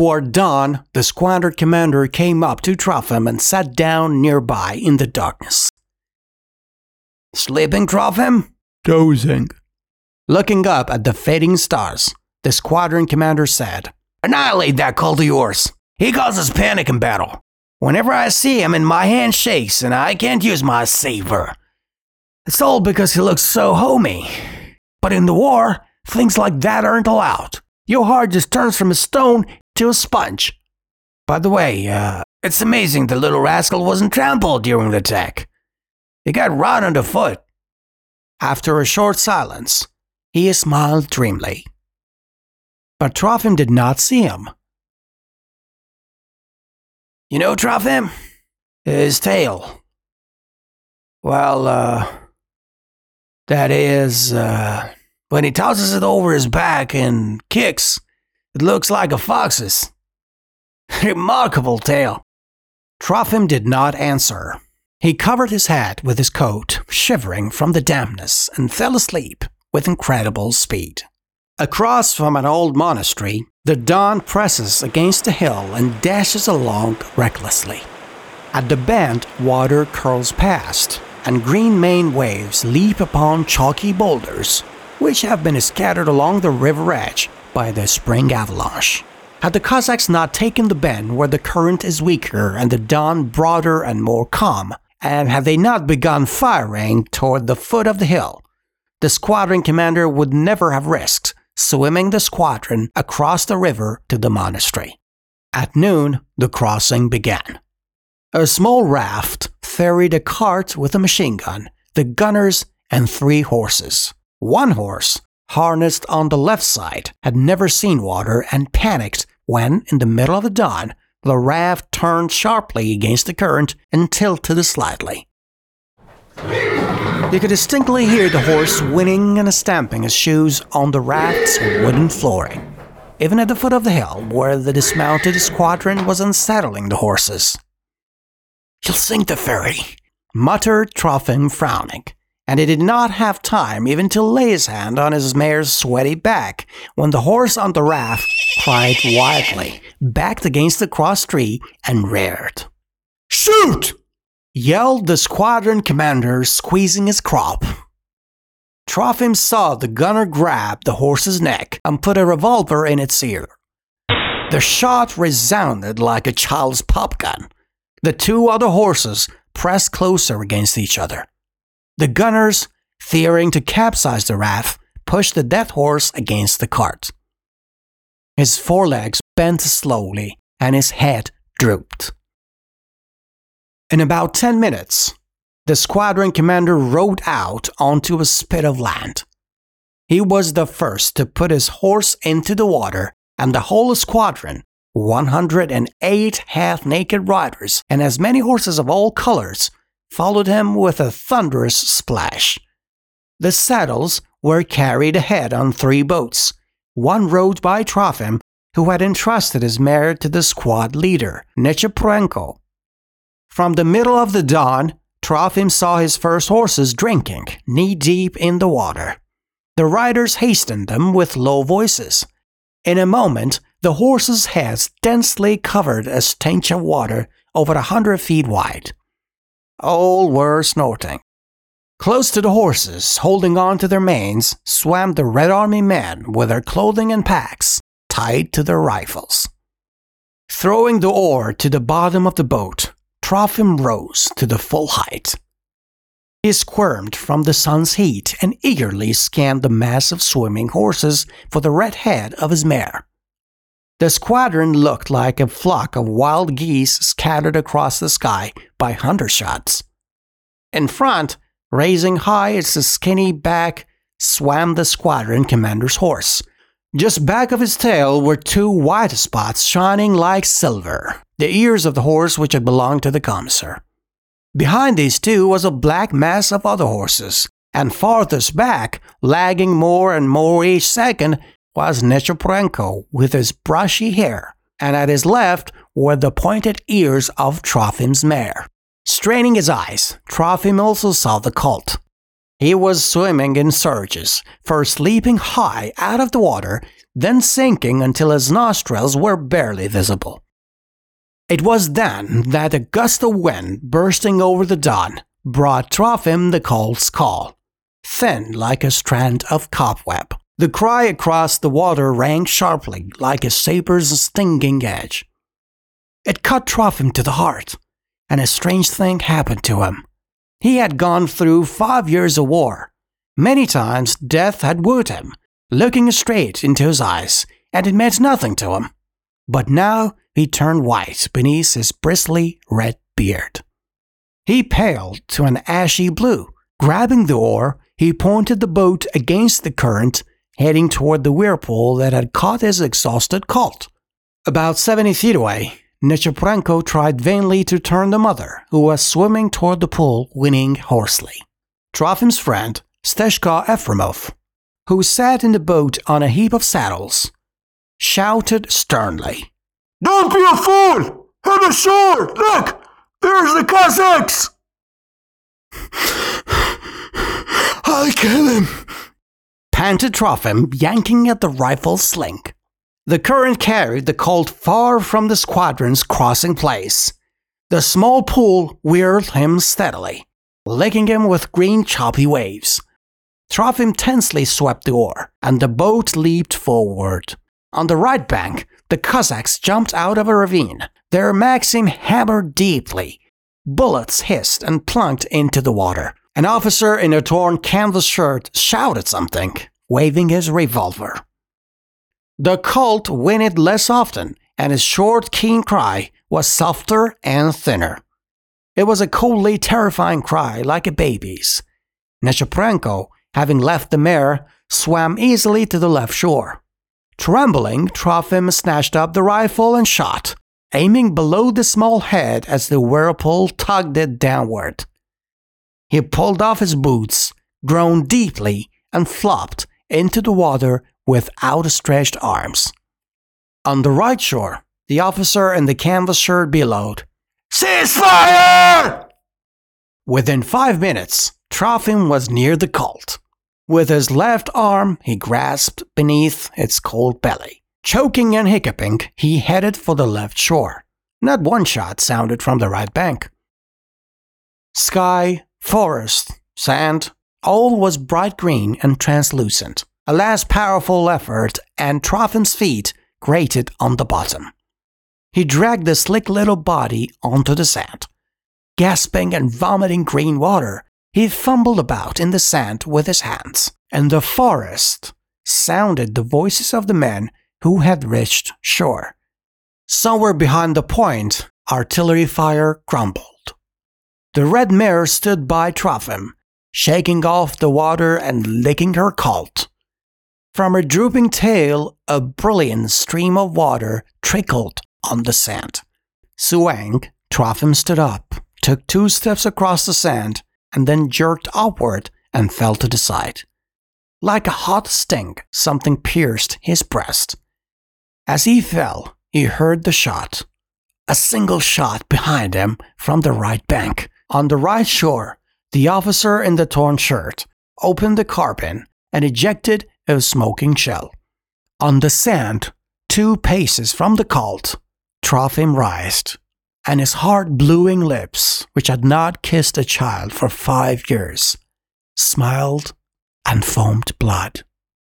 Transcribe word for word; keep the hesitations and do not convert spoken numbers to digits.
Toward dawn, the squadron commander came up to Trofim and sat down nearby in the darkness. Sleeping, Trofim? Dozing. Looking up at the fading stars, the squadron commander said, Annihilate that cult of yours. He causes panic in battle. Whenever I see him and my hand shakes and I can't use my saber. It's all because he looks so homey. But in the war, things like that aren't allowed. Your heart just turns from a stone to a sponge. By the way, uh, it's amazing the little rascal wasn't trampled during the attack. He got right underfoot. After a short silence, he smiled dreamily. But Trofim did not see him. You know, Trofim? His tail. Well, uh... that is, uh... when he tosses it over his back and kicks, it looks like a fox's. Remarkable tail. Trofim did not answer. He covered his head with his coat, shivering from the dampness, and fell asleep with incredible speed. Across from an old monastery, the dawn presses against a hill and dashes along recklessly. At the bend, water curls past, and green mane waves leap upon chalky boulders, which have been scattered along the river edge by the spring avalanche. Had the Cossacks not taken the bend where the current is weaker and the dawn broader and more calm, and had they not begun firing toward the foot of the hill, the squadron commander would never have risked swimming the squadron across the river to the monastery. At noon, the crossing began. A small raft ferried a cart with a machine gun, the gunners, and three horses. One horse, harnessed on the left side, had never seen water and panicked when, in the middle of the dawn, the raft turned sharply against the current and tilted slightly. You could distinctly hear the horse whining and stamping his shoes on the raft's wooden flooring, even at the foot of the hill where the dismounted squadron was unsaddling the horses. "You'll sink the ferry," muttered Trofim, frowning, and he did not have time even to lay his hand on his mare's sweaty back when the horse on the raft cried wildly, backed against the cross tree, and reared. "Shoot!" yelled the squadron commander, squeezing his crop. Trofim saw the gunner grab the horse's neck and put a revolver in its ear. The shot resounded like a child's popgun. The two other horses pressed closer against each other. The gunners, fearing to capsize the raft, pushed the dead horse against the cart. His forelegs bent slowly and his head drooped. In about ten minutes, the squadron commander rode out onto a spit of land. He was the first to put his horse into the water, and the whole squadron, one hundred eight half-naked riders and as many horses of all colors, followed him with a thunderous splash. The saddles were carried ahead on three boats, one rowed by Trofim, who had entrusted his mare to the squad leader, Nechepurenko. From the middle of the dawn, Trofim saw his first horses drinking, knee-deep in the water. The riders hastened them with low voices. In a moment, the horses' heads densely covered a stench of water over a hundred feet wide. All were snorting. Close to the horses, holding on to their manes, swam the Red Army men with their clothing and packs tied to their rifles. Throwing the oar to the bottom of the boat, Trofim rose to the full height. He squirmed from the sun's heat and eagerly scanned the mass of swimming horses for the red head of his mare. The squadron looked like a flock of wild geese scattered across the sky by hunter shots. In front, raising high its skinny back, swam the squadron commander's horse. Just back of his tail were two white spots shining like silver, the ears of the horse which had belonged to the commissar. Behind these two was a black mass of other horses, and farthest back, lagging more and more each second, was Nechepurenko with his brushy hair, and at his left were the pointed ears of Trofim's mare. Straining his eyes, Trofim also saw the colt. He was swimming in surges, first leaping high out of the water, then sinking until his nostrils were barely visible. It was then that a gust of wind bursting over the Don brought Trofim the colt's call, thin like a strand of cobweb. The cry across the water rang sharply like a saber's stinging edge. It cut Trofim to the heart, and a strange thing happened to him. He had gone through five years of war. Many times death had wooed him, looking straight into his eyes, and it meant nothing to him. But now he turned white beneath his bristly red beard. He paled to an ashy blue. Grabbing the oar, he pointed the boat against the current, heading toward the whirlpool that had caught his exhausted colt. About seventy feet away, Nechepurenko tried vainly to turn the mother, who was swimming toward the pool, whinnying hoarsely. Trofim's friend, Steshka Efremov, who sat in the boat on a heap of saddles, shouted sternly, "Don't be a fool! Head ashore! Look! There's the Cossacks!" "I'll kill him!" panted Trofim, yanking at the rifle sling. The current carried the colt far from the squadron's crossing place. The small pool whirled him steadily, licking him with green choppy waves. Trofim tensely swept the oar, and the boat leaped forward. On the right bank, the Cossacks jumped out of a ravine. Their Maxim hammered deeply. Bullets hissed and plunked into the water. An officer in a torn canvas shirt shouted something, waving his revolver. The colt whinnied less often, and his short, keen cry was softer and thinner. It was a coldly terrifying cry, like a baby's. Nechepurenko, having left the mare, swam easily to the left shore. Trembling, Trofim snatched up the rifle and shot, aiming below the small head as the whirlpool tugged it downward. He pulled off his boots, groaned deeply, and flopped into the water with outstretched arms. On the right shore, the officer in the canvas shirt bellowed, "Ceasefire!" Within five minutes, Trofim was near the colt. With his left arm, he grasped beneath its cold belly. Choking and hiccuping, he headed for the left shore. Not one shot sounded from the right bank. Sky, forest, sand, all was bright green and translucent. A last powerful effort, and Trofim's feet grated on the bottom. He dragged the slick little body onto the sand. Gasping and vomiting green water, he fumbled about in the sand with his hands. In the forest sounded the voices of the men who had reached shore. Somewhere behind the point, artillery fire grumbled. The red mare stood by Trofim, shaking off the water and licking her colt. From her drooping tail, a brilliant stream of water trickled on the sand. Swaying, Trofim stood up, took two steps across the sand, and then jerked upward and fell to the side. Like a hot sting, something pierced his breast. As he fell, he heard the shot. A single shot behind him from the right bank. On the right shore, the officer in the torn shirt opened the carbine and ejected a smoking shell. On the sand, two paces from the colt, Trofim writhed, and his heart-bluing lips, which had not kissed a child for five years, smiled and foamed blood.